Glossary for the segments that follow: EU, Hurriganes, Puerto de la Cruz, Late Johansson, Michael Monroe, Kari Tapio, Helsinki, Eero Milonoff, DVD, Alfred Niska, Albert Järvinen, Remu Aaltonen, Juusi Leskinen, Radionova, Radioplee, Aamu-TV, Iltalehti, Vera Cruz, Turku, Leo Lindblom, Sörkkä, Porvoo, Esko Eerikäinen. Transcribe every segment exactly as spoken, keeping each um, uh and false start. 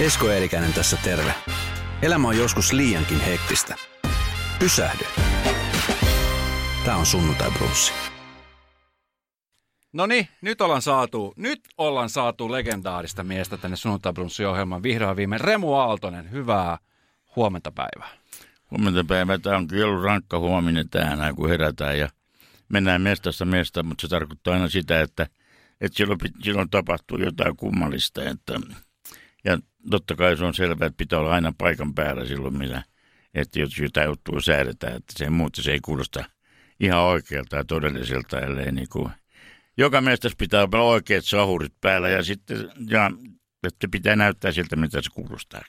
Esko Eerikäinen tässä terve. Elämä on joskus liiankin hektistä. Pysähdy. Tää on sunnuntai brunssi. No niin, nyt ollaan saatu, nyt ollaan saatu legendaarista miestä tänne sunnuntai brunssi -ohjelman vihdoin viimein. Remu Aaltonen, hyvää huomenta päivää. Huomenta päivää. Tämä on kyllä ollut rankka huominen tähän, kun herätään ja mennään mestassa mestaan, mutta se tarkoittaa aina sitä, että, että silloin, silloin tapahtuu jotain kummallista. Että, ja totta kai se on selvää, että pitää olla aina paikan päällä silloin, mitä, että jos jotain juttua säädetään, että se muuta se ei kuulosta ihan oikealta ja todelliselta, ellei niin kuin. Joka mestassa pitää olla oikeat sahurit päällä ja sitten ja, että pitää näyttää siltä, mitä se kuulostaa.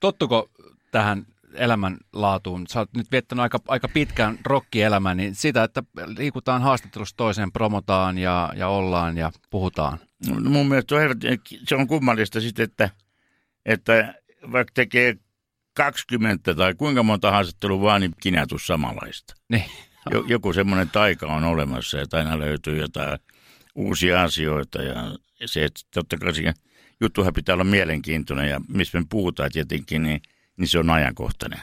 Tottuko tähän elämänlaatuun? Sä oot nyt viettänyt aika, aika pitkään rokkielämän, niin sitä, että liikutaan haastattelusta toiseen, promotaan ja, ja ollaan ja puhutaan. No, mun mielestä se on kummallista sitten, että, että vaikka tekee kaksikymmentä tai kuinka monta haastattelua vaan, niin kinätu samanlaista. Niin. Joku semmoinen taika on olemassa, että aina löytyy jotain uusia asioita ja se, että totta kai se juttuhan pitää olla mielenkiintoinen ja missä me puhutaan tietenkin, niin niin se on ajankohtainen.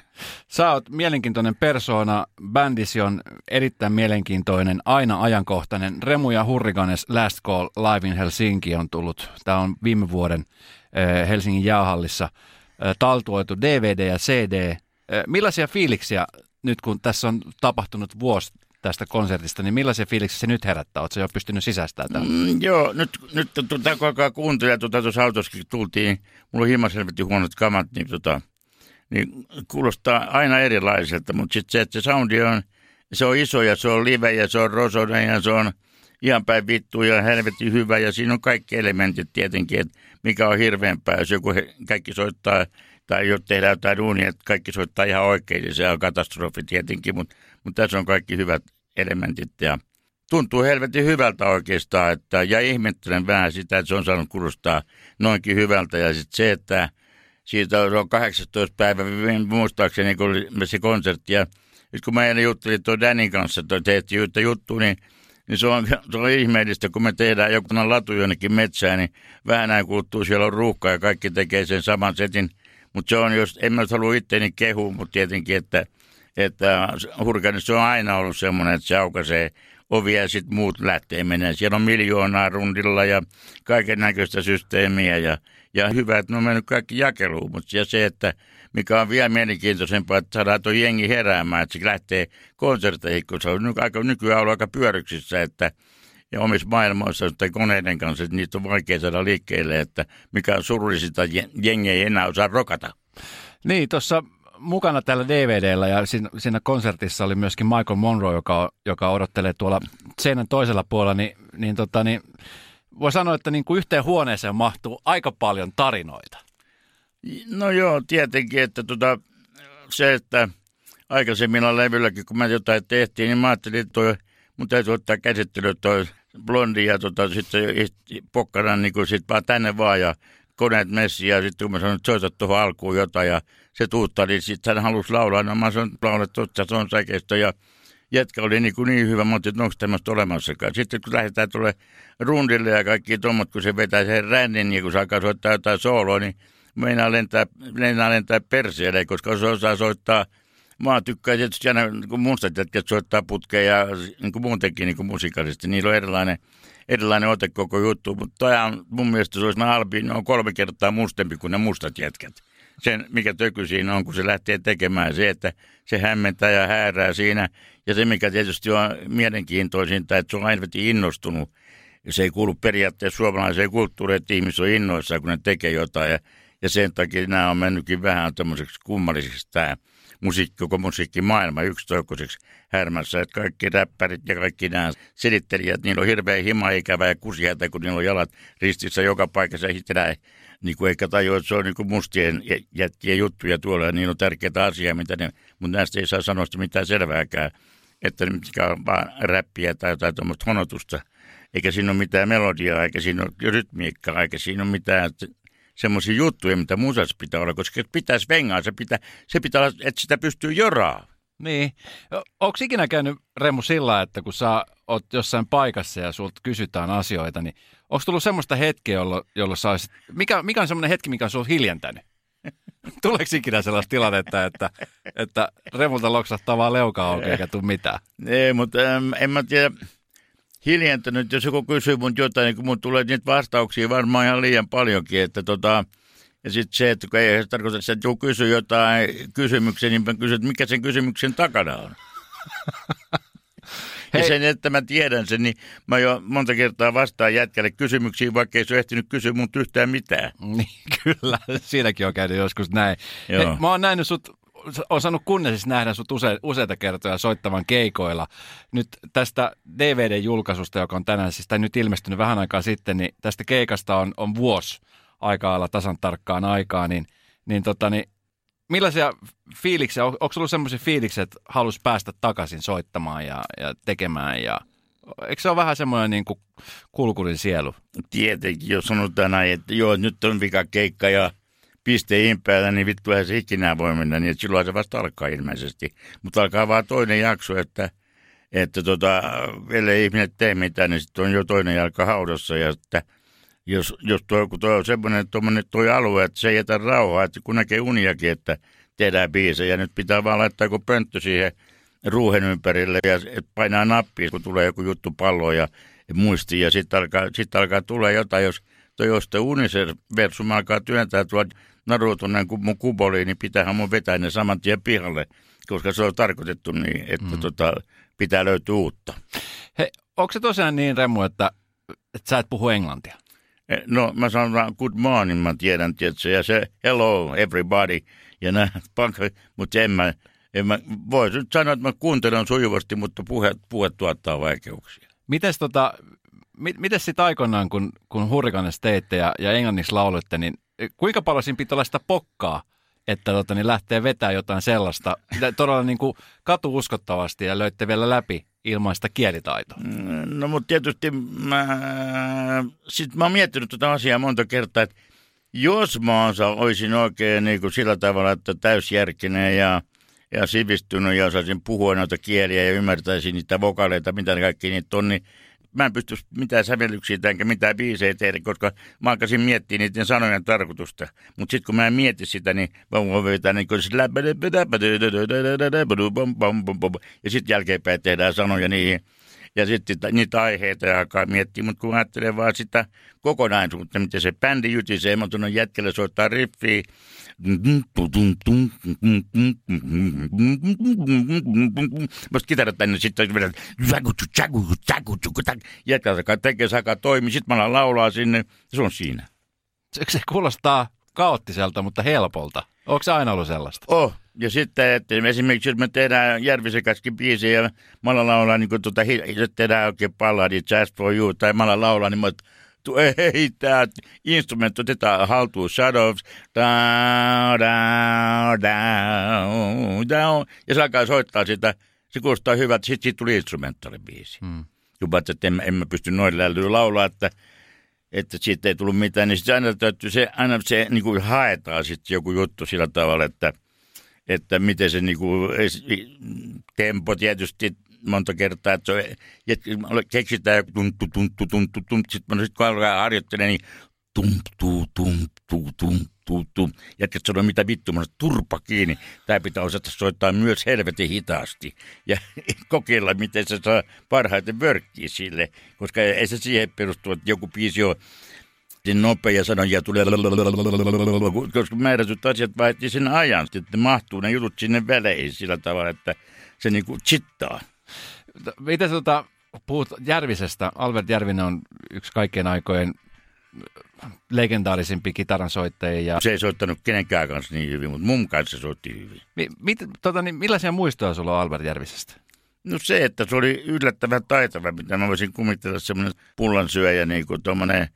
Sä oot mielenkiintoinen persoona, bändisi on erittäin mielenkiintoinen, aina ajankohtainen. Remu ja Hurriganes Last Call Live in Helsinki on tullut. Tämä on viime vuoden eh, Helsingin jäähallissa eh, taltuoitu D V D ja C D. Eh, millaisia fiiliksiä nyt, kun tässä on tapahtunut vuosi tästä konsertista, niin millaisia fiiliksiä se nyt herättää? Oletko sä jo pystynyt sisäistämään tämän? Mm, joo, nyt, nyt tuota, kun alkaa kuuntelemaan, tuota, tuossa autossakin tultiin, mulla on hieman selvästi huonot kamat, niin tota... niin kuulostaa aina erilaiselta, mutta sitten se, että se soundi on, se on iso ja se on live ja se on rosoinen ja se on ihan päin vittu ja helvetin hyvä ja siinä on kaikki elementit tietenkin, että mikä on hirveämpää, jos joku he, kaikki soittaa tai jos tehdään jotain duunia, että kaikki soittaa ihan oikein, niin se on katastrofi tietenkin, mutta, mutta tässä on kaikki hyvät elementit ja tuntuu helvetin hyvältä oikeastaan, että, ja ihmettelen vähän sitä, että se on saanut kuulostaa noinkin hyvältä ja sitten se, että siitä on kahdeksastoista päivä, muistaakseni, kun oli se konsertti. Ja nyt kun mä eilen juttelin tuon Danin kanssa, toi tehtiin yhtä juttu, niin, niin se, on, se on ihmeellistä, kun me tehdään joku latu jonnekin metsään, niin vähän näin kuluttuu, siellä on ruuhkaa ja kaikki tekee sen saman setin. Mutta se on, jos en mä halua itseäni kehua, mutta tietenkin, että, että Hurriganes on aina ollut semmoinen, että se aukaisee ovia ja sitten muut lähtee menemään. Siellä on miljoonaa rundilla ja kaiken näköistä systeemiä ja Ja hyvä, että ne on mennyt kaikki jakeluun, mutta ja se, että mikä on vielä mielenkiintoisempaa, että saadaan tuo jengi heräämään, että se lähtee konserteihin, kun se on aika, nykyään ollut aika pyöryksissä, että ja omissa maailmoissa tai koneiden kanssa, että niitä on vaikea saada liikkeelle, että mikä on surullisinta, jengi ei enää osaa rokata. Niin, tuossa mukana tällä D V D:llä ja siinä konsertissa oli myöskin Michael Monroe, joka, joka odottelee tuolla seinän toisella puolella, niin, niin tota niin... Voi sanoa, että niin kuin yhteen huoneeseen mahtuu aika paljon tarinoita. No joo, tietenkin, että tota, se, että aikaisemmilla levylläkin, kun mä jotain tehtiin, niin mä ajattelin, että toi, mun täytyy ottaa käsittelyä toi blondi ja tota, sitten pokkana niin kuin sit vaan tänne vaan ja koneet messi ja sitten kun mä sanoin, että soita tuohon alkuun jotain ja se tuuttaa, niin sitten hän halusi laulaa. No mä sanoin, että laulat tuosta, se on säkeistö ja jätkä oli niin, kuin niin hyvä, mutta onko tämmöistä olemassakaan. Sitten kun lähdetään tuolle rundille ja kaikki tuommat, kun se vetää sen rännin ja kun se alkaa soittaa jotain sooloa, niin meinaa lentää, meinaa lentää perseelle, koska se osaa soittaa. Mä tykkään tietysti aina, kun mustat jätkät soittaa putkeen ja niin kuin muutenkin niin kuin musiikallisesti. Niillä on erilainen, erilainen ote koko juttu, mutta tämä on mun mielestä se olisi Albino on kolme kertaa mustempi kuin ne mustat jätkät. Sen, mikä töky siinä on, kun se lähtee tekemään se, että se hämmentää ja häärää siinä. Ja se, mikä tietysti on mielenkiintoisinta, että se on aina innostunut. Se ei kuulu periaatteessa suomalaiseen kulttuuriin, että ihmiset on innoissaan, kun ne tekee jotain. Ja, ja sen takia nämä on mennytkin vähän tämmöiseksi kummalliseksi tämä musiikki, koko musiikkimaailma yksitoikkoiseksi härmässä. Että kaikki räppärit ja kaikki nämä selittelijät, niillä on hirveä himaikävä ja kusihätä, kun niillä on jalat ristissä joka paikassa ja hittelee. Niin kuin eikä tajua, että se on niin kuin mustien jättien juttuja tuolla, ja niillä on tärkeitä asiaa, mitä ne, mutta näistä ei saa sanoa sitä mitään selvääkään, että mitkä on vaan räppiä tai jotain tuommoista honotusta, eikä siinä ole mitään melodiaa, eikä siinä ole rytmiikkaa, eikä siinä ole mitään semmoisia juttuja, mitä musassa pitää olla, koska pitää svengaa, se pitää, se pitää olla, että sitä pystyy joraamaan. Niin. Onko ikinä käynyt, Remu, sillä, että kun saa oot jossain paikassa ja sulta kysytään asioita, niin onko tullut semmoista hetkeä, jollo, jollo sä olisit, mikä, mikä on semmoinen hetki, mikä on sinua hiljentänyt? Tuleeko ikinä sellaista tilannetta, että, että Remulta loksahtaa vaan leuka auki eikä tule mitään? Ei, mutta äm, en mä tiedä. Hiljentänyt, jos joku kysyy mun jotain, niin kun mun tulee niitä vastauksia varmaan ihan liian paljonkin, että tota... Ja sitten se, että kun ei tarkoita, että joku kysyy jotain kysymyksiä, niin mä kysyn, että mikä sen kysymyksen takana on. Ja sen, että mä tiedän sen, niin mä jo monta kertaa vastaan jätkälle kysymyksiin, vaikka ei se ole ehtinyt kysyä mut yhtään mitään. Kyllä, siinäkin on käynyt joskus näin. Hei, mä oon nähnyt sut, oon saanut kunnes nähdä sut use, useita kertoja soittavan keikoilla. Nyt tästä D V D-julkaisusta, joka on tänään, siis nyt ilmestynyt vähän aikaa sitten, niin tästä keikasta on, on vuosi. Aika-alla tasan tarkkaan aikaa, niin, niin, tota, niin millaisia fiiliksiä, on, onko ollut semmoisia fiiliksiä, että halusi päästä takaisin soittamaan ja, ja tekemään? Ja, eikö se ole vähän semmoinen niin kuin kulkurin sielu? Tietenkin, jos sanotaan näin, että joo, nyt on vika keikka ja pisteen päällä, niin vittuahan se ikinä voi mennä, niin silloin se vasta alkaa ilmeisesti. Mutta alkaa vaan toinen jakso, että, että tota, ellei ihminen tee mitään, niin sitten on jo toinen jalka haudassa ja että Jos, jos tuo, tuo on semmoinen tuo alue, että se ei jätä rauhaa, että kun näkee uniakin, että tehdään biisejä, nyt pitää vaan laittaa joku pönttö siihen ruuhen ympärille ja painaa nappia, kun tulee joku juttu palloon ja muistiin ja sitten alkaa, sit alkaa tulla jotain, jos tuo josta universum alkaa työntää tuo naru tuonne mun kuboliin, niin pitäähän mun vetää ne saman tien pihalle, koska se on tarkoitettu niin, että mm. tota, pitää löytyä uutta. Hei, onko se tosiaan niin, Remu, että, että sä et puhu englantia? No, mä sanon good morning, mä tiedän, tietysti, ja se hello everybody, ja nää pankkeet, mutta en mä, en mä voi nyt sanoa, että mä kuuntelen sujuvasti, mutta puhe, puhe tuottaa vaikeuksia. Mites tota, mit, mites sit aikoinaan, kun, kun Hurriganes teitte ja, ja englanniksi lauluitte, niin kuinka paljon siinä pitää olla sitä pokkaa, että tota, niin lähtee vetämään jotain sellaista, mitä todella niin kuin katu uskottavasti ja löitte vielä läpi? Ilmaista kielitaitoa. No, mutta tietysti mä, sit mä oon miettinyt tätä tota asiaa monta kertaa, että jos mä olisin oikein niin kuin sillä tavalla, että täysjärkinen ja, ja sivistynyt ja osaisin puhua noita kieliä ja ymmärtäisin niitä vokaleita, mitä ne kaikki niitä on, niin mä en pystyisi mitään sävellyksiä enkä mitään biisejä tehdä, koska mä alkaisin miettiä niiden sanojen tarkoitusta. Mutta sitten kun mä en mieti sitä, niin mä voin vetää niin kuin ja sitten jälkeenpäin tehdään sanoja niihin. Ja sitten niitä aiheita ja alkaa miettiä, mutta kun ajattelee vaan sitä kokonaisuutta, miten se bändi jytisee, mä tunnen jätkellä soittaa riffiä. Mä kitarat tänne, sitten jätkä alkaa tekee, se alkaa toimia, sitten mä laulaa sinne, ja se on siinä. Se kuulostaa kaoottiselta, mutta helpolta. Onko se aina ollut sellaista? Oh. Ja sitten, että esimerkiksi jos me tehdään Järvisen kanssa biisiä ja mä alan laulaa, niin kun tuota, tehdään oikein balladi, Just for You, tai mä alan laulaa, niin mä oon, ei, tää instrumentti otetaan haltuun, shut off, down, down, down, down, ja se alkaa soittaa sitä, se kuulostaa hyvältä, että sitten siitä tuli instrumentaalibiisi. Mm. Jopa, että en, en mä pysty noin lällyä laulaa, että että siitä ei tullut mitään, niin sitten aina täytyy se, aina se niin kuin haetaan sitten joku juttu sillä tavalla, että että miten se niinku, tempo tietysti monta kertaa, että se keksitään joku tuntu, tuntu, tuntu, tuntu, sitten sit kun alkaa harjoittelemaan, niin tuntu, tuntu, tuntu, tuntu, jätkät sanoo, mitä vittu, turpa kiinni, tämä pitää osata soittaa myös helvetin hitaasti ja kokeilla, miten se saa parhaiten vörkkiä sille, koska ei se siihen perustu, että joku biisi on nopea sanoja tulee, koska määrätyt asiat vaihtii sen ajan, että mahtuu ne jutut sinne väleihin sillä tavalla, että se niinku chittaa. Miten sä tota, puhut Järvisestä? Albert Järvinen on yksi kaikkien aikojen legendaarisimpia kitaransoittajia. Se ei soittanut kenenkään kanssa niin hyvin, mutta mun kanssa se soitti hyvin. Mi- mit, tota, niin millaisia muistoja sulla on Albert Järvisestä? No se, että se oli yllättävän taitava, mitä mä voisin kummitella semmoinen pullansyöjä, niin kuin tuommoinen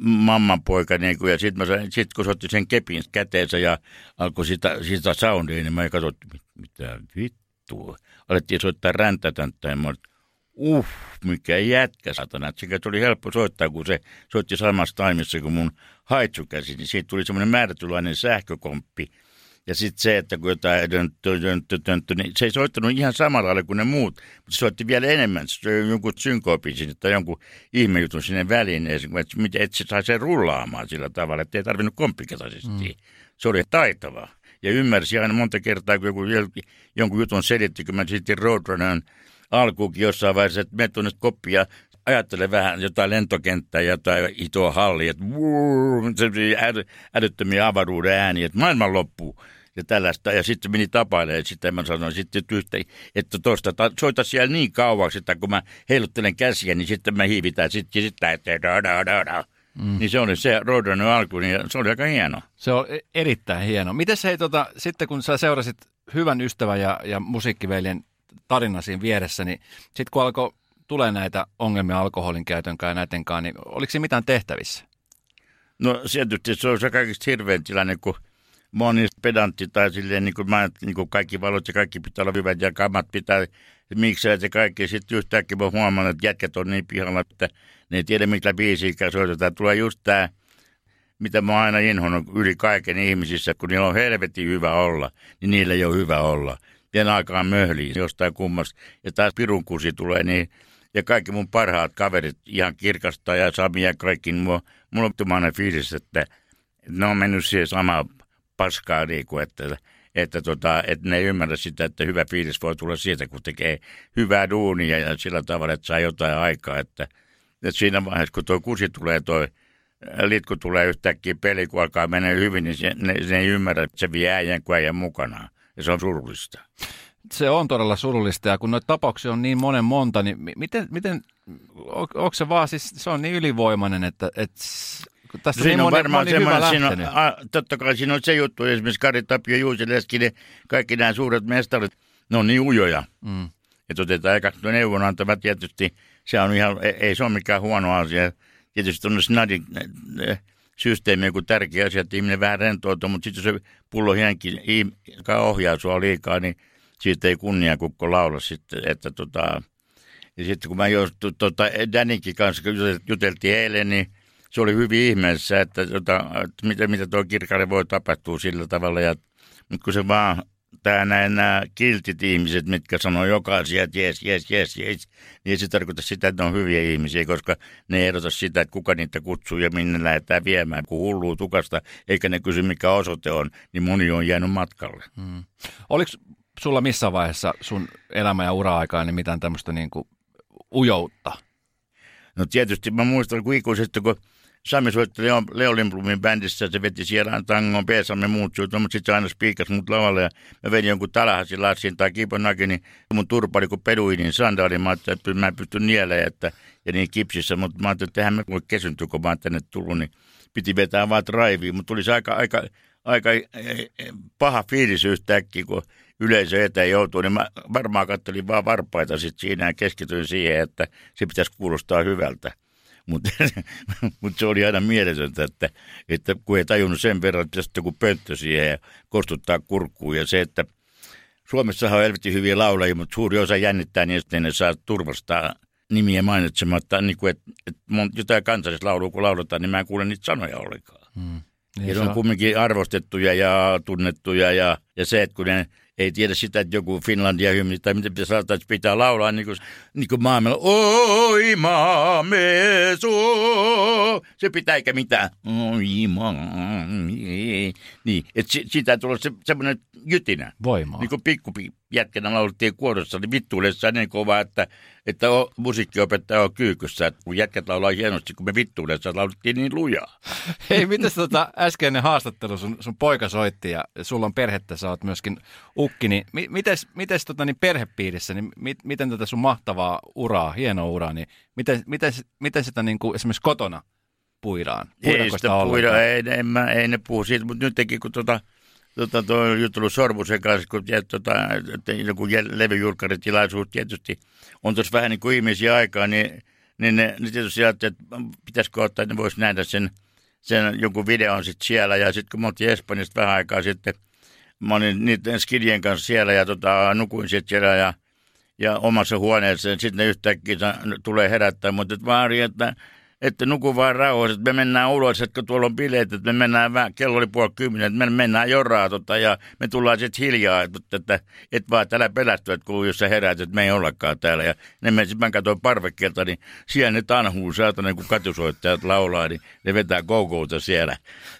mammanpoika, niin kuin, ja sitten sit kun se otti sen kepin käteensä ja alkoi sitä, sitä soundia, niin mä katsoin, mit, mitä vittua. Alettiin soittaa räntätänttä, ja mä olin, uff, mikä jätkä, satana. Sekä se oli helppo soittaa, kun se soitti samassa taimissa kuin mun haitsukäsi, niin siitä tuli semmoinen määrätylainen sähkökomppi, Ja sitten se, että kun jotain dönttö, dönttö, dönttö, niin se ei soittanut ihan samalla lailla kuin ne muut, mutta se soitti vielä enemmän. Se oli jonkun synkoopin sinne tai jonkun ihmejutun sinne väliin, että et se sai sen rullaamaan sillä tavalla, että ei tarvinnut komplikaisesti. Mm. Se oli taitavaa. Ja ymmärsi aina monta kertaa, kun joku, jonkun jutun selitti, kun mä sitten Roadrunnerin alkuukin jossain vaiheessa, että me tunnen koppia. Ajattele vähän jotain lentokenttää, jotain itoa hallia, että älyttömiä avaruuden ääniä, että maailman loppuu ja tällaista. Ja sitten meni tapailemaan, ja sitten mä sanoin, sitten yhtä, että tuosta soita siellä niin kauaksi, että kun mä heiluttelen käsiä, niin sitten mä hiivitään, sitten sitä, että da, da, da, da. Mm. Niin se oli se Roadrunnerin alku, niin se oli aika hieno. Se oli erittäin hieno. Mites hei, tota, sitten kun sä seurasit hyvän ystävän ja, ja musiikkiveilien tarina siinä vieressä, niin sitten kun alkoi tulee näitä ongelmia alkoholin käytön kanssa ja näiden kanssa, niin oliko siinä mitään tehtävissä? No tietysti se on se kaikista hirveän tilanne, kun moni pedantti tai silleen, niin kuin, mä, niin kuin kaikki valot ja kaikki pitää olla hyvät ja kamat pitää, miksi se kaikki. Sitten yhtäkkiä mä huomaan, että jätkät on niin pihalla, että ne ei tiedä, mitä biisiä soitetaan. Tulee just tämä, mitä mä oon aina inhonnut yli kaiken ihmisissä, kun niillä on helvetin hyvä olla, niin niillä ei ole hyvä olla. Tien aikaan möhliin jostain kummasta ja taas pirun kusi tulee, niin ja kaikki mun parhaat kaverit ihan kirkasta ja Sami ja kaikki, niin mulla, mulla on tuommoinen fiilis, että ne on mennyt siihen samaan paskaan, niin kuin, että, että, tota, että ne ei ymmärrä sitä, että hyvä fiilis voi tulla siitä, kun tekee hyvää duunia ja sillä tavalla, että saa jotain aikaa. Että, että siinä vaiheessa, kun tuo kusi tulee, tuo litku tulee yhtäkkiä peli, kun alkaa mennä hyvin, niin se, ne, ne ei ymmärrä, että se vie äijän kuin äijän mukanaan. Ja se on surullista. Se on todella surullista, ja kun noita tapauksia on niin monen monta, niin miten, miten on, onko se vaan, siis se on niin ylivoimainen, että et, tästä niin moni, moni hyvä lähtenyt. On, a, totta kai siinä on se juttu, esimerkiksi Kari Tapio, Juusi Leskinen, kaikki nämä suuret mestarit, ne on niin ujoja. Mm. Että otetaan eka neuvonantava tietysti, se on ihan, ei se ole mikään huono asia. Tietysti on snadit systeemi on tärkeä asia, että ihminen vähän rentoutuu, mutta sitten jos se pullo hienkin, joka ohjaa sua liikaa, niin siitä ei kunniakukko laula sitten. Että tota, ja sitten kun mä jos tota, Daninkin kanssa juteltiin eilen, niin se oli hyvin ihmeessä, että, tota, että mitä, mitä tuo kirkalle voi tapahtua sillä tavalla. Ja, mutta kun se vaan, tää näin, nämä kiltit ihmiset, mitkä sanoo joka asia, että jes, jes, jes, jes, niin se tarkoittaa sitä, että ne on hyviä ihmisiä, koska ne ei erota sitä, että kuka niitä kutsuu ja minne lähdetään viemään, kun hulluu tukasta, eikä ne kysy, mikä osoite on, niin moni on jäänyt matkalle. Mm. Oliko sulla missä vaiheessa sun elämä- ja ura-aikaa niin mitään tämmöistä niin kuin ujoutta? No tietysti mä muistan, kun ikuisesti, kun Sami soitti Leo, Leo Lindblomin bändissä, se veti siellä tangoon, peesamme muut suut, mutta sitten se aina spiikasi mut lavalle ja mä vedin jonkun Talahasin Lassin tai Kiponakin, niin mun turpa oli kuin peduinin sandaali, mä ajattelin, että mä en pysty nieleen, että, ja niin kipsissä, mutta mä ajattelin, että eihän mä voi kesyntää, kun mä oon tänne tullut, niin piti vetää vaan drivea, mutta tuli se aika, aika, aika paha fiilis yhtäkkiä, kun yleisö eteen joutuu, niin mä varmaan kattelin vaan varpaita sitten siinä ja keskityin siihen, että se pitäisi kuulostaa hyvältä. Mutta mut se oli aina mieletöntä, että, että kun ei tajunnut sen verran, että sitten kun pönttö siihen ja kostuttaa kurkkuun. Ja se, että Suomessahan on helvetin hyviä laulajia, mutta suuri osa jännittää niin, että ne saa turvastaa nimiä mainitsematta. Niin kuin, että, että jotain kansallislaulua kun lauletaan, niin mä en kuule niitä sanoja ollenkaan. Hmm. Niin ja se on kumminkin arvostettuja ja tunnettuja ja, ja se, että kun ne ei tiedä sitä, että joku Finlandia-hymni tai mitä pitäisi laittaa, että pitää laulaa niin kuin, niin kuin maailmalla. Oi maamme suo. Se pitää eikä mitään. Oi maamme. Niin, että siitä tulee se, semmoinen jytinä. Voimaa. Niin kuin pikkujätkänä laulettiin kuorossa, niin vittuudessaan niin kovaa, että, että o, musiikkiopettaja on kyykyssä. Että kun jätkät laulaa hienosti, kun me vittuudessaan laulettiin niin lujaa. Hei, mitäs tota äskeinen haastattelu, sun, sun poika soitti ja sulla on perhettä, sä oot myöskin ukki, niin mites, mites tota, niin perhepiirissä, niin mit, miten tätä sun mahtavaa uraa, hienoa uraa, niin miten, miten, miten sitä niin kuin esimerkiksi kotona puidaan? Ei sitä puida, ei, en mä, ei ne puhu siitä, mutta nytkin kun tuota, tuota, tuo juttu Sormusen kanssa, kun tuota, joku levyjulkkaritilaisuus tietysti on tuossa vähän niin kuin ihmisiä aikaa, niin, niin ne, ne tietysti ajattelee, että pitäisikö ottaa, että ne voisi nähdä sen, sen jonkun videon sitten siellä, ja sitten kun me oltiin Espanjasta vähän aikaa sitten, mä olin niiden skidien kanssa siellä ja tota, nukuin sitten siellä ja, ja omassa huoneessa. Sitten ne yhtäkkiä tulee herättää, mutta vaari, että että nuku vaan rauhassa, että me mennään ulos, että tuolla on bileet, että me mennään vähän, kello oli puoli kymmenen, että me mennään joraa tota, ja me tullaan sitten hiljaa, että, että et vaan täällä pelättyä, että kun jos sä herät, että me ei ollakaan täällä. Ja ne meni, sitten mä katsoin parvekkeelta, niin siellä ne tanhuu, saatanen, kun katusoittajat laulaa, niin ne vetää koukouta siellä.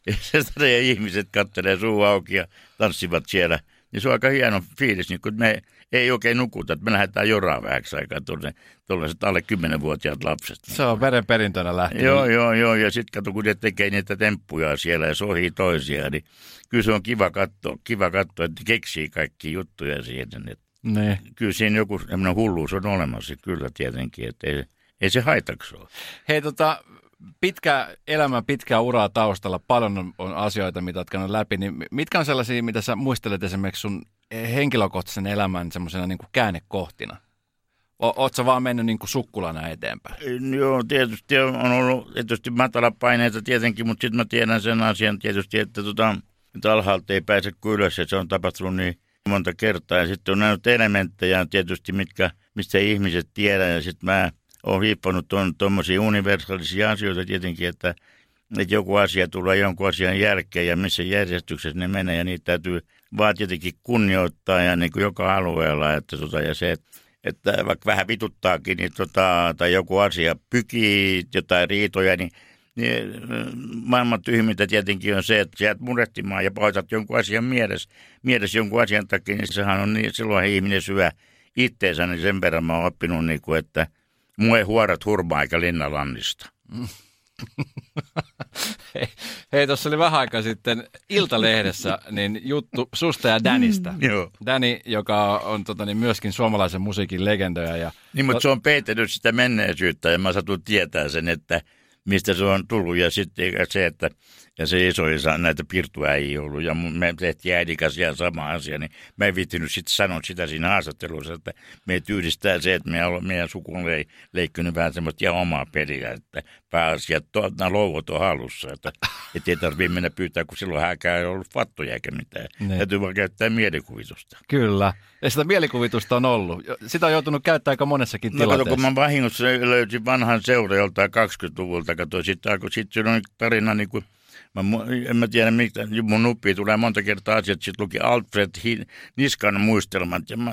Ja ne ihmiset kattelee suu auki ja tanssivat siellä. Ja se on aika hieno fiilis, niin kun me ei oikein nukuta, että me lähdetään joraan vähäksi aikaa tuolle, tuollaiset alle kymmenvuotiaat lapset. Se on verenperintönä lähtenyt. Joo, joo, joo. Ja sitten kato, kun ne tekee niitä temppuja siellä ja sohii toisiaan, niin kyllä se on kiva katsoa, kiva katsoa, että keksii kaikki juttuja siihen. Että ne. Kyllä siinä joku sellainen hulluus on olemassa, kyllä tietenkin, että ei, ei se haitaksi ole. Hei, tota... Pitkä elämä, pitkä uraa taustalla, paljon on asioita, mitä olet käynyt läpi, niin mitkä on sellaisia, mitä sä muistelet esimerkiksi sun henkilökohtaisen elämän semmoisena niin kuin käännekohtina? Oletko sä vaan mennyt niin kuin sukkulana eteenpäin? Joo, tietysti on ollut tietysti matalapaineita tietenkin, mutta sitten mä tiedän sen asian tietysti, että, tuota, että alhaalta ei pääse kuin ylös, ja se on tapahtunut niin monta kertaa. Ja sitten on näitä elementtejä tietysti, mitkä, mistä ihmiset tiedä, ja sitten mä... Olen hiippanut tuommoisia universaalisia asioita tietenkin, että, että joku asia tulee jonkun asian jälkeen ja missä järjestyksessä ne menee. Ja niitä täytyy vaan tietenkin kunnioittaa ja niin kuin joka alueella. Että, tota, ja se, että vaikka vähän vituttaakin niin, tota, tai joku asia pykii jotain riitoja, niin, niin maailman tyhmintä tietenkin on se, että sä jäät murehtimaan ja pahoitat jonkun asian mielessä, mielessä jonkun asian takia. Niin sehän on niin, silloin ihminen syö itteensä, niin sen verran mä oon oppinut, niin kuin, että... Mua ei huorat hurmaa eikä linnalannista. Hei, hei tuossa oli vähän aikaa sitten Iltalehdessä niin juttu susta ja Danista. Joo. Danny, joka on tota, niin myöskin suomalaisen musiikin legendoja. Ja... Niin, mutta se on peitellyt sitä menneisyyttä ja mä satun tietää sen, että mistä se on tullut. Ja sitten se, että ja se isoisa näitä pirtuäjiä ollut ja me tehtiin äidikäs ja sama asia, niin mä en viittinyt sitten sanoa sitä siinä haastattelussa, että meitä yhdistää se, että meidän suku on leikkynyt vähän semmoista ja omaa peliä, että pääasiat, nämä louvot on halussa, että et ei tarvitse mennä pyytää, kun silloin häkään ei ollut fattuja eikä mitään. Ne. Täytyy vaan käyttää mielikuvitusta. Kyllä, ja sitä mielikuvitusta on ollut. Sitä on joutunut käyttämään aika monessakin tilanteessa. No kato, kun mä vahingossa löysin vanhan seura joltain kaksikymmentäluvulta, kato, sitten sit on tarina niin kuin... Mä, en mä tiedä, mitä mun nuppia tulee monta kertaa asiat. Sitten luki Alfred Niskan muistelmat. Ja mä,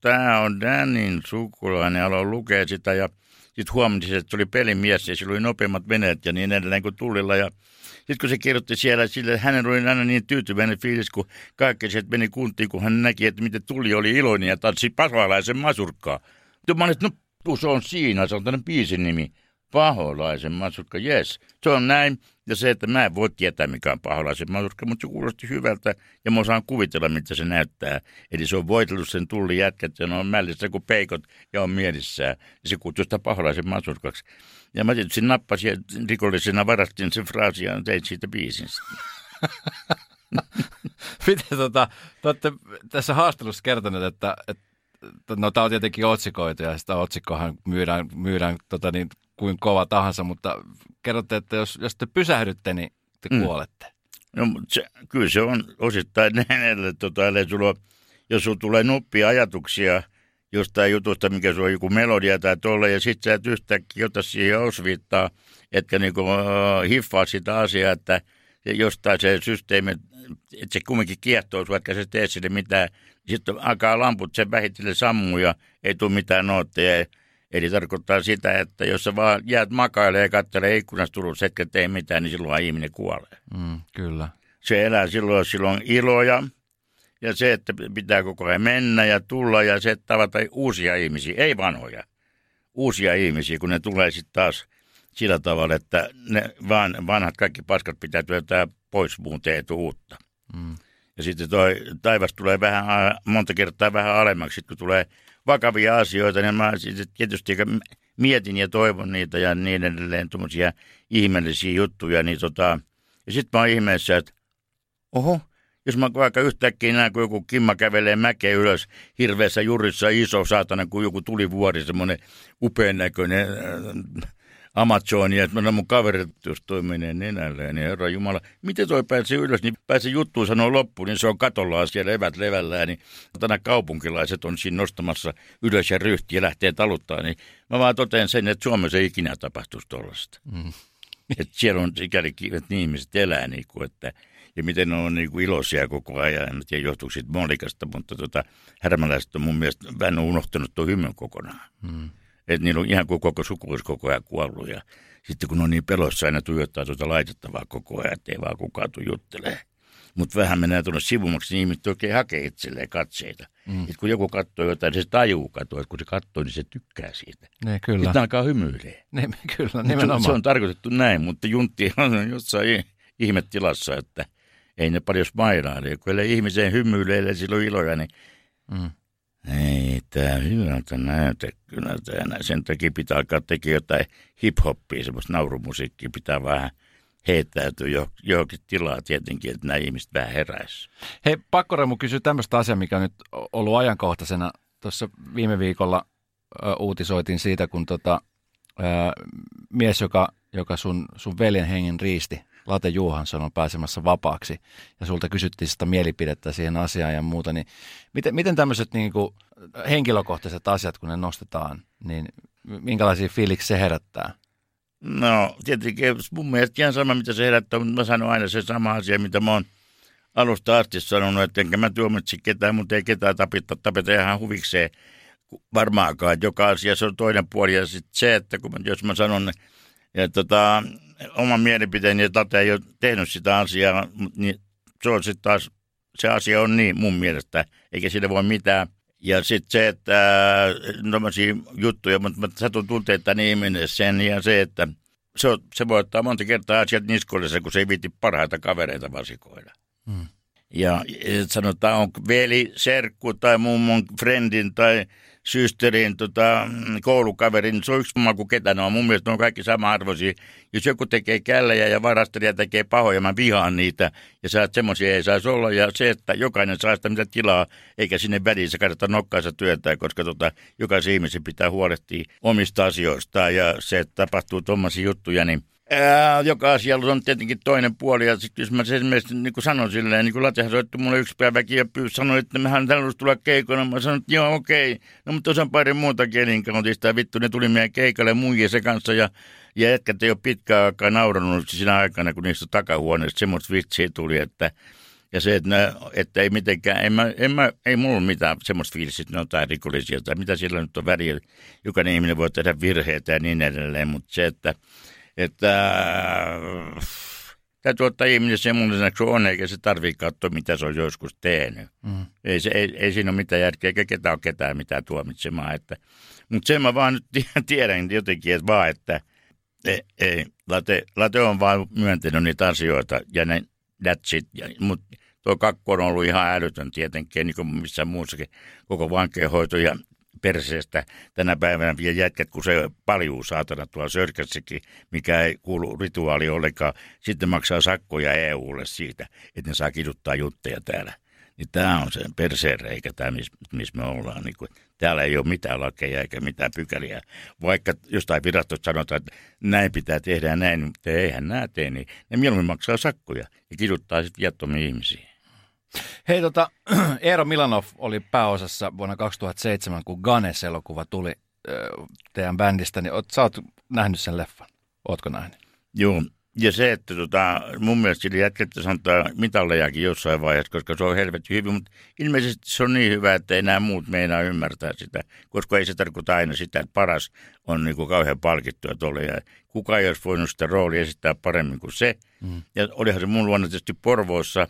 tää on Danin sukulainen, aloin lukea sitä. Ja sitten huomasin, että se oli pelimies ja sillä oli nopeammat veneet ja niin edelleen kuin tullilla. Ja sitten kun se kirjoitti siellä, sille, että hänen oli aina niin tyytyväinen fiilis, kun kaikki sieltä meni kuntiin, kun hän näki, että miten tuli oli iloinen ja tanssi paholaisen masurkkaa. Ja mä olin, että no se on siinä, se on tämmöinen biisin nimi. Paholaisen masurkka, jes, se on näin. Ja se, että mä en voi tietää, mikä on paholaisen masurkka, mutta se kuulosti hyvältä ja mä osaan kuvitella, mitä se näyttää. Eli se on voitellut sen tullin jätkät ja ne on mällissä kuin peikot ja on mielissään. Ja se kutsui sitä paholaisen masurkaksi. Ja mä tietysti nappasin ja rikollisena varastin sen fraasin ja tein siitä biisin. Miten tota, te olette tässä haastelussa kertoneet, että, että no tää on tietenkin otsikoitu ja sitä otsikkohan myydään, myydään tota niin... kuin kova tahansa, mutta kerrotte, että jos, jos te pysähdytte, niin te mm. kuolette. No, se, kyllä se on osittain näin, tota, jos sinulla tulee nuppia ajatuksia jostain jutusta, mikä sulla on joku melodia tai tolle, ja sitten sä et yhtäkkiä ota siihen osviittaa, etkä niinku, uh, hiffaa sitä asiaa, että jostain se systeemi, että se kumminkin kiehtoo sinua, etkä se tee sille mitään. Sitten alkaa lamput, se vähitellen sammuu ja ei tule mitään nootteja. Eli tarkoittaa sitä, että jos sä vaan jäät makailemaan ja katselee ikkunasta Turussa, etkä tee mitään, niin silloin ihminen kuolee. Mm, kyllä. Se elää silloin, jos sillä on iloja ja se, että pitää koko ajan mennä ja tulla ja se, että tavata uusia ihmisiä, ei vanhoja. Uusia ihmisiä, kun ne tulee sitten taas sillä tavalla, että ne vaan vanhat kaikki paskat pitää työntää pois, muun teetu uutta. Mm. Ja sitten toi taivas tulee vähän, monta kertaa vähän alemmaksi, sit kun tulee... vakavia asioita, niin mä tietysti mietin ja toivon niitä ja niin edelleen tuommoisia ihmeellisiä juttuja. Niin tota, ja sitten mä oon ihmeessä, että oho, jos mä vaikka yhtäkkiä näen, kun joku kimma kävelee mäkeä ylös hirveässä jurissa, iso saatana, kun joku tulivuori, semmoinen upean näköinen Amazonia, että mun kaverit jos toi menee nenälleen, niin herra jumala, miten toi pääsi ylös, niin pääsi juttuun sanoo loppuun, niin se on katollaan siellä evät levällään, niin tänä kaupunkilaiset on siinä nostamassa ylös ja ryhti ja lähtee taluttaa, niin mä vaan totean sen, että Suomessa ei ikinä tapahtuisi tollaista. Mm. Että siellä on sikäli kiivet, niin ihmiset elää niin kuin, että ja miten ne on niin kuin iloisia koko ajan, en tiedä johtuuko siitä Monikasta, mutta tota, härmäläiset on mun mielestä vähän unohtanut tuon hymyn kokonaan. Mm. Että niillä on ihan kuin koko suku olisi koko ajan kuollut ja sitten kun on niin pelossa aina tuijottaa tuota laitettavaa koko ajan, ettei vaan kukaan tuu juttelemaan. Mutta vähän mennään tuonne sivummaksi, niin ihmiset oikein hakee itselleen katseita. Mm. Että kun joku katsoo jotain, niin se tajuu katsoo, että kun se katsoo, niin se tykkää siitä. Ne, kyllä. Sitten alkaa hymyilee. Ne, kyllä, nimenomaan. Se, se on tarkoitettu näin, mutta juntti on jossain ihmetilassa, että ei ne paljon smailaile. Kun ei ihmiseen hymyilee, ei sillä ole iloja, niin mm. ei tämä hyvältä näytä kyllä tämä. Sen takia pitää alkaa tekemään jotain hip-hoppia, semmoista naurumusiikkia pitää vähän heittäytyy johonkin tilaa tietenkin, että nämä ihmiset vähän heräisivät. Hei, pakko Remu kysyä tämmöistä asiaa, mikä on nyt ollut ajankohtaisena. Tuossa viime viikolla ö, uutisoitiin siitä, kun tota, ö, mies, joka, joka sun, sun veljen hengen riisti, Late Johansson, on pääsemässä vapaaksi. Ja sulta kysyttiin sitä mielipidettä siihen asiaan ja muuta. Niin miten, miten tämmöiset niin kuin henkilökohtaiset asiat, kun ne nostetaan, niin minkälaisia fiiliksi se herättää? No, tietenkin mun mielestä ihan sama, mitä se herättää, mutta mä sanon aina se sama asia, mitä mä oon alusta asti sanonut, että enkä mä tuomitsi ketään, mutta ei ketään tapeta, tapeta ihan huvikseen varmaankaan. Joka asia se on toinen puoli ja sitten se, että kun mä, jos mä sanon ja tota, oman mielipiteeni, että Late ei ole tehnyt sitä asiaa, niin se on sitten taas, se asia on niin mun mielestä, eikä sille voi mitään. Ja sitten se, että tämmöisiä juttuja, mutta mä satun tunteita niin ihminen sen ja se, että se, on, se voi ottaa monta kertaa asiat niskoillessa, kun se ei viitti parhaita kavereita vasikoida. Mm. Ja sanotaan, on veli, serkku tai mummon friendin tai systerin, tota, koulukaverin, se on yksi maku ketä ne on. Mun mielestä ne on kaikki sama-arvoisia. Jos joku tekee källejä ja varastelija tekee pahoja, mä vihaan niitä. Ja sä oot semmoisia, ei saisi olla. Ja se, että jokainen saa sitä mitä tilaa, eikä sinne väliin se kannata nokkaansa työntää, koska tota, jokaisen ihmisen pitää huolehtia omista asioistaan. Ja se, että tapahtuu tommosia juttuja, niin Ää, joka asialla on tietenkin toinen puoli, ja sitten jos mä se esimerkiksi niin kuin sanon silleen, niin kuin Latehan soitti mulle yksi päiväkin ja pyys, sanoi, että mehän täällä olisi tulla keikoina, mä sanoin, että joo, okei, okay. No mutta osan pari muutakin elinkauntista, ja vittu, ne tuli meidän keikalle muijia se kanssa, ja, ja jätkät ei ole pitkään aikaa nauranut siinä aikana, kun niistä takahuoneista semmoista vitsiä tuli, että ja se, että, ne, että ei mitenkään, en mä, en mä, ei mulla mitään semmoista fiilistä, että ne on jotain rikollisia, tai mitä siellä nyt on väliä, jokainen ihminen voi tehdä virheitä ja niin edelleen, mutta se, että Että äh, täytyy ottaa ihminen semmoisena, kun se on, eikä se tarvitse katsoa, mitä se on joskus tehnyt. Mm. Ei, se, ei, ei siinä ole mitään järkeä, eikä ketään ole ketään mitään tuomitsemaan. Mutta sen mä vaan nyt tiedän jotenkin, että vaan, että ei, ei, Late, Late on vaan myöntänyt niitä asioita, ja ne, that's it. Mutta tuo kakko on ollut ihan älytön tietenkin, niin kuin missään muussakin, koko vankeenhoito ja perseestä tänä päivänä vielä jätkät, kun se paljuu saatana tuolla Sörkässäkin, mikä ei kuulu rituaali ollenkaan. Sitten maksaa sakkoja E U:lle siitä, että ne saa kiduttaa jutteja täällä. Niin tämä on se perseenreikä, missä mis me ollaan. Niin kun, täällä ei ole mitään lakeja eikä mitään pykäliä. Vaikka jostain virastosta sanotaan, että näin pitää tehdä ja näin, mutta eihän nämä tee, niin ne mieluummin maksaa sakkoja ja kiduttaa sitten viattomia ihmisiä. Hei, tota, Eero Milonoff oli pääosassa vuonna kaksituhattaseitsemän, kun Ganes-elokuva tuli teidän bändistä, niin oot, sä oot nähnyt sen leffan, ootko nähnyt? Joo, ja se, että tota, mun mielestä sille jätkettä sanotaan mitallejakin jossain vaiheessa, koska se on helvetin hyvin, mutta ilmeisesti se on niin hyvä, että enää muut meinaa ymmärtää sitä, koska ei se tarkoita aina sitä, että paras on niin kuin kauhean palkittua tuolla, ja kukaan ei olisi voinut sitä roolia esittää paremmin kuin se, mm. ja olihan se mun luonne tietysti Porvoossa,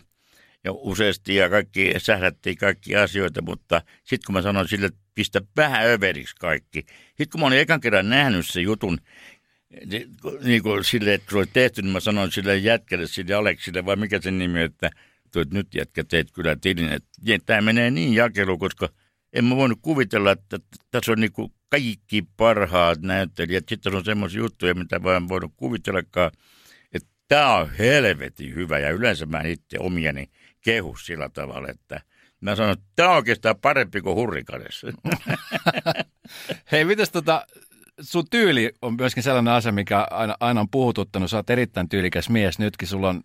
ja useasti ja kaikki sählättiin kaikki asioita, mutta sitten kun mä sanoin sille, että pistä vähän överiksi kaikki. Sitten kun mä olin ekan kerran nähnyt se jutun, niin kuin sille, että se oli tehty, niin mä sanoin sille jätkelle, sille Aleksille, vai mikä sen nimi, että nyt jätkä teet kyllä tilin. Tämä menee niin jakeluun, koska en mä voinut kuvitella, että tässä on niin kuin kaikki parhaat näyttelijät. Sitten on semmoisia juttuja, mitä en voinut kuvitellakaan. Tämä on helvetin hyvä, ja yleensä mä itse omieni kehu sillä tavalla, että mä sanon, että tämä on oikeastaan parempi kuin Hurriganes. Hei, mitäs tota, sun tyyli on myöskin sellainen asia, mikä aina, aina on puhututtanut. Sä oot erittäin tyylikäs mies. Nytkin sulla on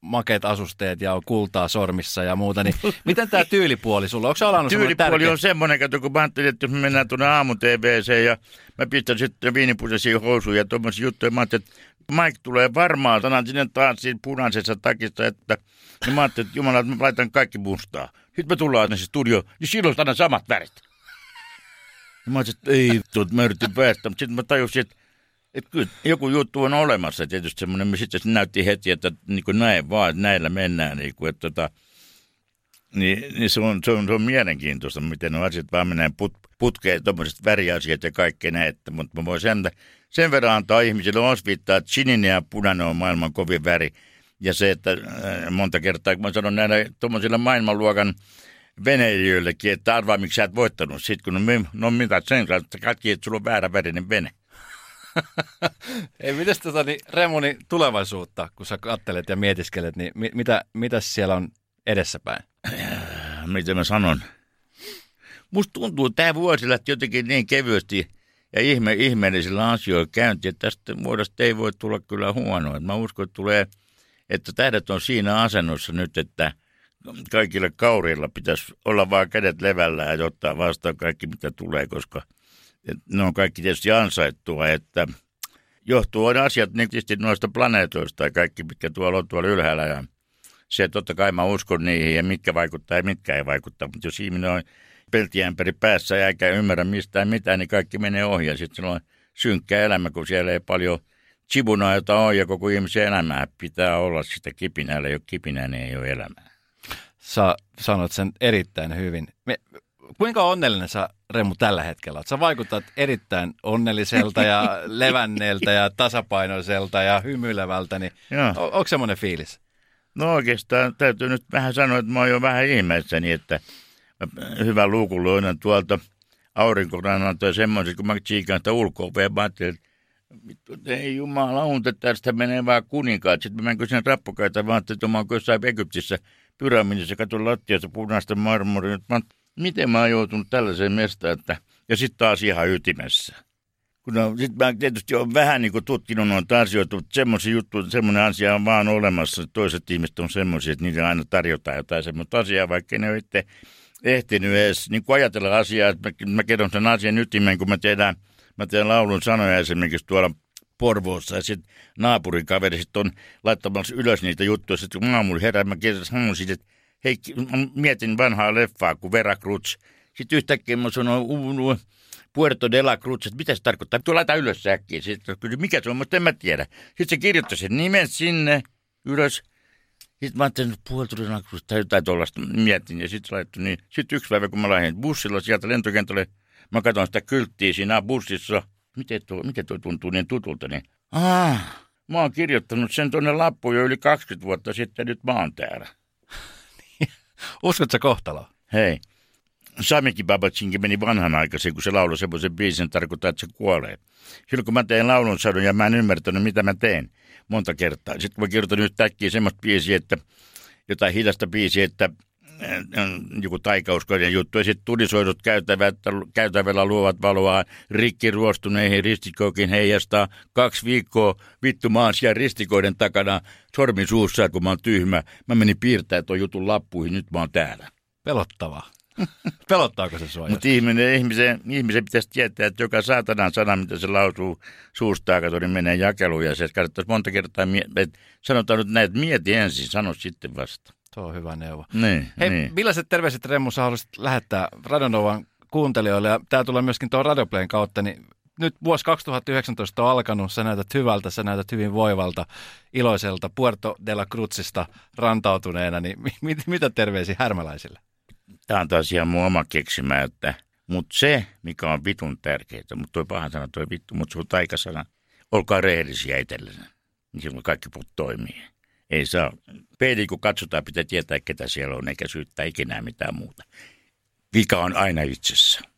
makeat asusteet ja on kultaa sormissa ja muuta. Niin miten tää tyylipuoli sulla? Onko sä alannut tyylipuoli semmoinen tärkeä? On semmoinen, kato, kun mä ajattelin, että me mennään tuonne aamu-tv:seen ja mä pistän sitten viinipuseisiin housuun ja tuommoisia juttuja. Mä ajattelin, että Mike tulee varmaan sanan sinne taas siinä punaisessa takista, että niin mä ajattelin, että jumala, että mä laitan kaikki mustaa. Nyt me tullaan tänne studioon, niin silloin sanan samat värit. Mä ajattelin, että ei vittu, että mä yritin päästä, mutta sitten mä tajusin, että, että kyllä joku juttu on olemassa. Tietysti semmoinen, me sitten se näytti heti, että niin kuin näin vaan, että näillä mennään. Niin, kuin, että, tota, niin, niin se, on, se, on, se on mielenkiintoista, miten on asiat vaan menee put, putkeen, tuommoiset väriasiat ja kaikki näitä. Mutta mä voin sen, sen verran antaa ihmisille osviittaa, että sininen ja punainen on maailman kovin väri. Ja se, että monta kertaa, kun mä sanon näillä tuommoisilla maailmanluokan veneilijöillekin, että arvaa, miksi sä et voittanut. Sitten kun no, no mitä sen kanssa, että katki, että sulla on väärä värinen vene. Ei, mitäs tota, niin, Remu, niin tulevaisuutta, kun sä katselet ja mietiskelet, niin mi- mitä, mitä siellä on edessäpäin? Miten mä sanon? Musta tuntuu, että tämä vuosi lähti jotenkin niin kevyesti ja ihme, ihmeellisillä asioilla käyntiin, että tästä vuodesta ei voi tulla kyllä huonoa. Mä uskon, että tulee, että tähdet on siinä asennossa nyt, että kaikilla kaurilla pitäisi olla vaan kädet levällään ja ottaa vastaan kaikki, mitä tulee, koska ne on kaikki tietysti ansaittua, että johtuu on asiat niin tietysti noista planeetoista ja kaikki, mitkä tuolla on tuolla ylhäällä ja se totta kai mä uskon niihin ja mitkä vaikuttaa ja mitkä ei vaikuttaa, mutta jos ihminen on peltiämpäri päässä ja eikä ymmärrä mistään mitään, niin kaikki menee ohi ja sitten on synkkä elämä, kun siellä ei paljon chibunaa, jota on ja koko ihmisen elämää pitää olla sitä kipinällä, ei ole kipinää, niin ei ole elämää. Sä sanot sen erittäin hyvin. Me, kuinka onnellinen sä, Remu, tällä hetkellä oot? Sä vaikutat erittäin onnelliselta ja levänneeltä ja tasapainoiselta ja hymyilevältä. Niin on, onko semmoinen fiilis? No oikeastaan täytyy nyt vähän sanoa, että mä oon jo vähän ihmeessäni, että hyvä luukun löydän tuolta aurinkorannalta ja semmoiset, kun mä tsiikan sitä ulko-ovea, mä ajattelin, että ei jumalauta, tästä menee vaan kuninkaat. Sitten mä menen kysyä rappukaita, vaan ajattelin, että mä oon jossain Egyptissä pyramidissa, katson lattiasta punaista marmoria. Miten mä oon joutunut tällaiseen mestaan, että ja sitten taas ihan ytimessä. No, sitten mä tietysti olen vähän niin kuin tutkinut noita asioita, mutta semmoisia juttuja, semmoinen asia on vaan olemassa. Toiset ihmiset on semmoisia, että niitä aina tarjotaan jotain semmoista asiaa, vaikka ne ole itse ehtinyt edes niin kuin ajatella asiaa. Että mä, mä kerron sen asian ytimen, kun mä tehdään, mä tehdään laulun sanoja esimerkiksi tuolla Porvoossa ja sitten naapurin kaveri sit on laittamassa ylös niitä juttuja. Sitten kun aamulla herään, mä sanoisin, että hei, mietin vanhaa leffaa kuin Vera Cruz. Sitten yhtäkkiä mä sanoin, uuuu, Puerto de la Cruz, että mitä se tarkoittaa? Tuo laita ylös säkkiin. Sitten kysyin, mikä se on, mutta en mä tiedä. Sitten se kirjoittaisi sen nimen sinne ylös. Sitten mä ajattelin, että Puerto de la Cruz tai jotain tuollaista mietin. Ja sitten laittoi niin. Sitten yksi päivä, kun mä lähdin bussilla sieltä lentokentälle, mä katson sitä kylttiä siinä bussissa. Miten tuo, miten tuo tuntuu niin tutulta, niin ah, mä oon kirjoittanut sen tuonne lappuun jo yli kaksikymmentä vuotta sitten, nyt mä oon täällä. Uskotko sä kohtaloa? Hei, Samikin Babachinkin meni vanhanaikaisen, kun se lauloi semmoisen biisin, tarkoittaa, että se kuolee. Silloin kun mä tein laulun sadun ja mä en ymmärtänyt, mitä mä teen monta kertaa. Sitten kun mä kirjoitan yhtäkkiä semmoista biisiä, että jotain hidasta biisiä, että joku taikauskoinen juttu, ja sitten tulisoidut käytävällä luovat valoaan, rikki ruostuneihin ristikoikin heijastaa, kaksi viikkoa vittu mä oon siellä ristikoiden takana, sormi suussa, kun mä oon tyhmä, mä menin piirtämään tuon jutun lappuihin, nyt mä oon täällä. Pelottavaa. Pelottaako se sua? Mutta ihminen, ihmisen, ihmisen pitäisi tietää, että joka saatanan sana, mitä se lausuu suustaan, niin menee jakeluun, ja se kannattaisi monta kertaa, että sanotaan nyt näin, että mieti ensin, sano sitten vasta. Se on hyvä neuvo. Niin, hei, niin. Millaiset terveiset, Remu, sä haluaisit lähettää Radionovan kuuntelijoille? Ja tää tulee myöskin tuon Radiopleen kautta. Niin nyt vuosi kaksituhattayhdeksäntoista on alkanut. Sä näytät hyvältä, sä näytät hyvin voivalta, iloiselta, Puerto de la Cruzista rantautuneena. Niin mit, mitä terveisiä härmäläisille? Tää on taas ihan mun oma keksimä, että mutta se, mikä on vitun tärkeää, mutta toi pahan sana, toi vittu, mutta se on taikasana. Olkaa rehellisiä itsellensä, niin silloin kaikki puut toimii. Ei saa. Peiliin kun katsotaan, pitää tietää, ketä siellä on, eikä syyttää ikinä mitään muuta. Vika on aina itsessä.